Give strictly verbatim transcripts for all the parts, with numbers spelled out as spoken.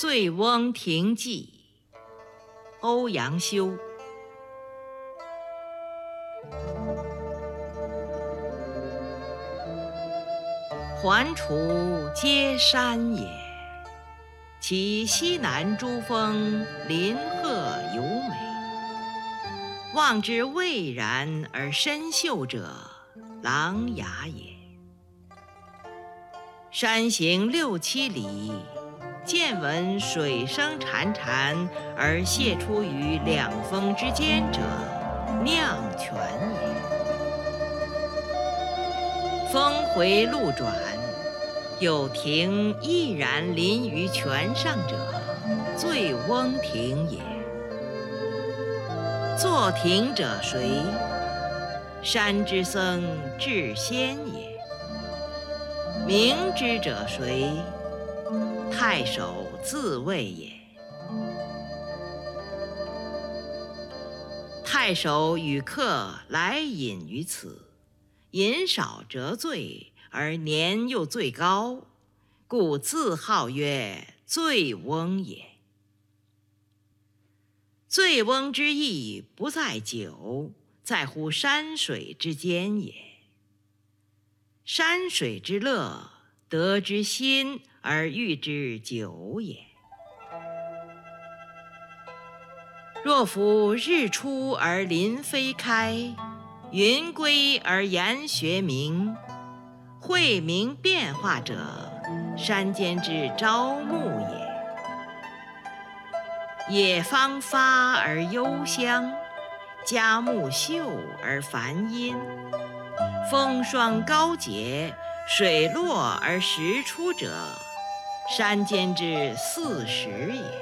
醉翁亭记》欧阳修。环滁皆山也，其西南诸峰林壑尤美。望之蔚然而深秀者，琅琊也。山行六七里，见闻水声潺潺而泻出于两峰之间者，酿泉也。峰回路转，有亭依然临于泉上者，醉翁亭也。坐亭者谁？山之僧智仙也。明之者谁？太守自谓也。太守与客来饮于此，饮少辄醉，而年又最高，故自号曰醉翁也。醉翁之意不在酒，在乎山水之间也。山水之乐，得之心而寓之酒也。若夫日出而林霏开，云归而岩穴明，晦明变化者，山间之朝暮也。野芳发而幽香，佳木秀而繁阴，风霜高洁，水落而石出者，山间之四时也。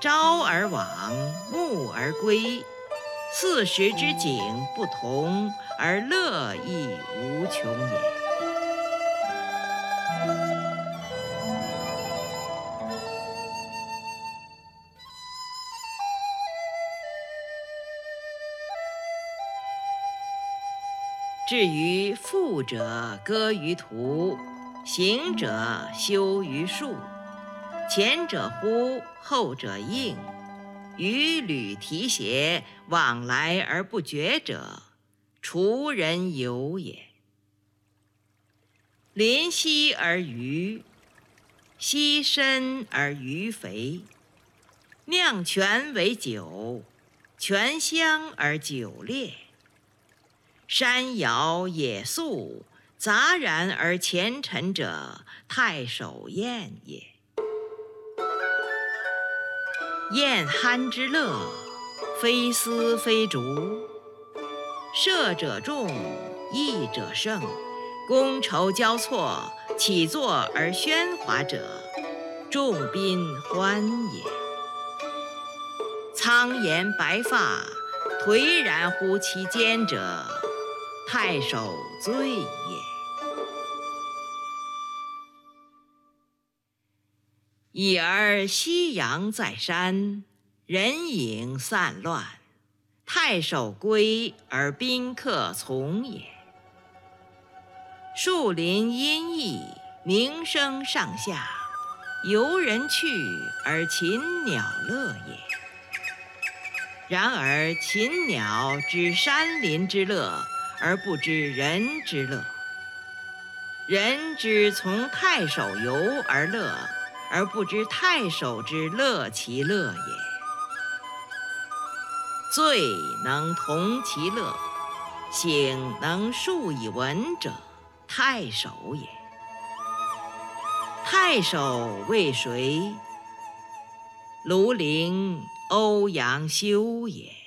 朝而往，暮而归，四时之景不同，而乐亦无穷也。至于富者歌于途，行者修于树，前者呼，后者应，与履提携，往来而不绝者，滁人游也。临溪而鱼，溪深而鱼肥，酿泉为酒，泉香而酒冽。山肴野蔌，杂然而前陈者，太守宴也。宴酣之乐，非丝非竹。射者中，弈者胜，觥筹交错，起坐而喧哗者，众宾欢也。苍颜白发，颓然乎其间者，太守醉也。已而夕阳在山，人影散乱，太守归而宾客从也。树林阴翳，鸣声上下，游人去而禽鸟乐也。然而禽鸟知山林之乐，而不知人之乐。人之从太守游而乐，而不知太守之乐其乐也。醉能同其乐，醒能述以文者，太守也。太守为谁？庐陵欧阳修也。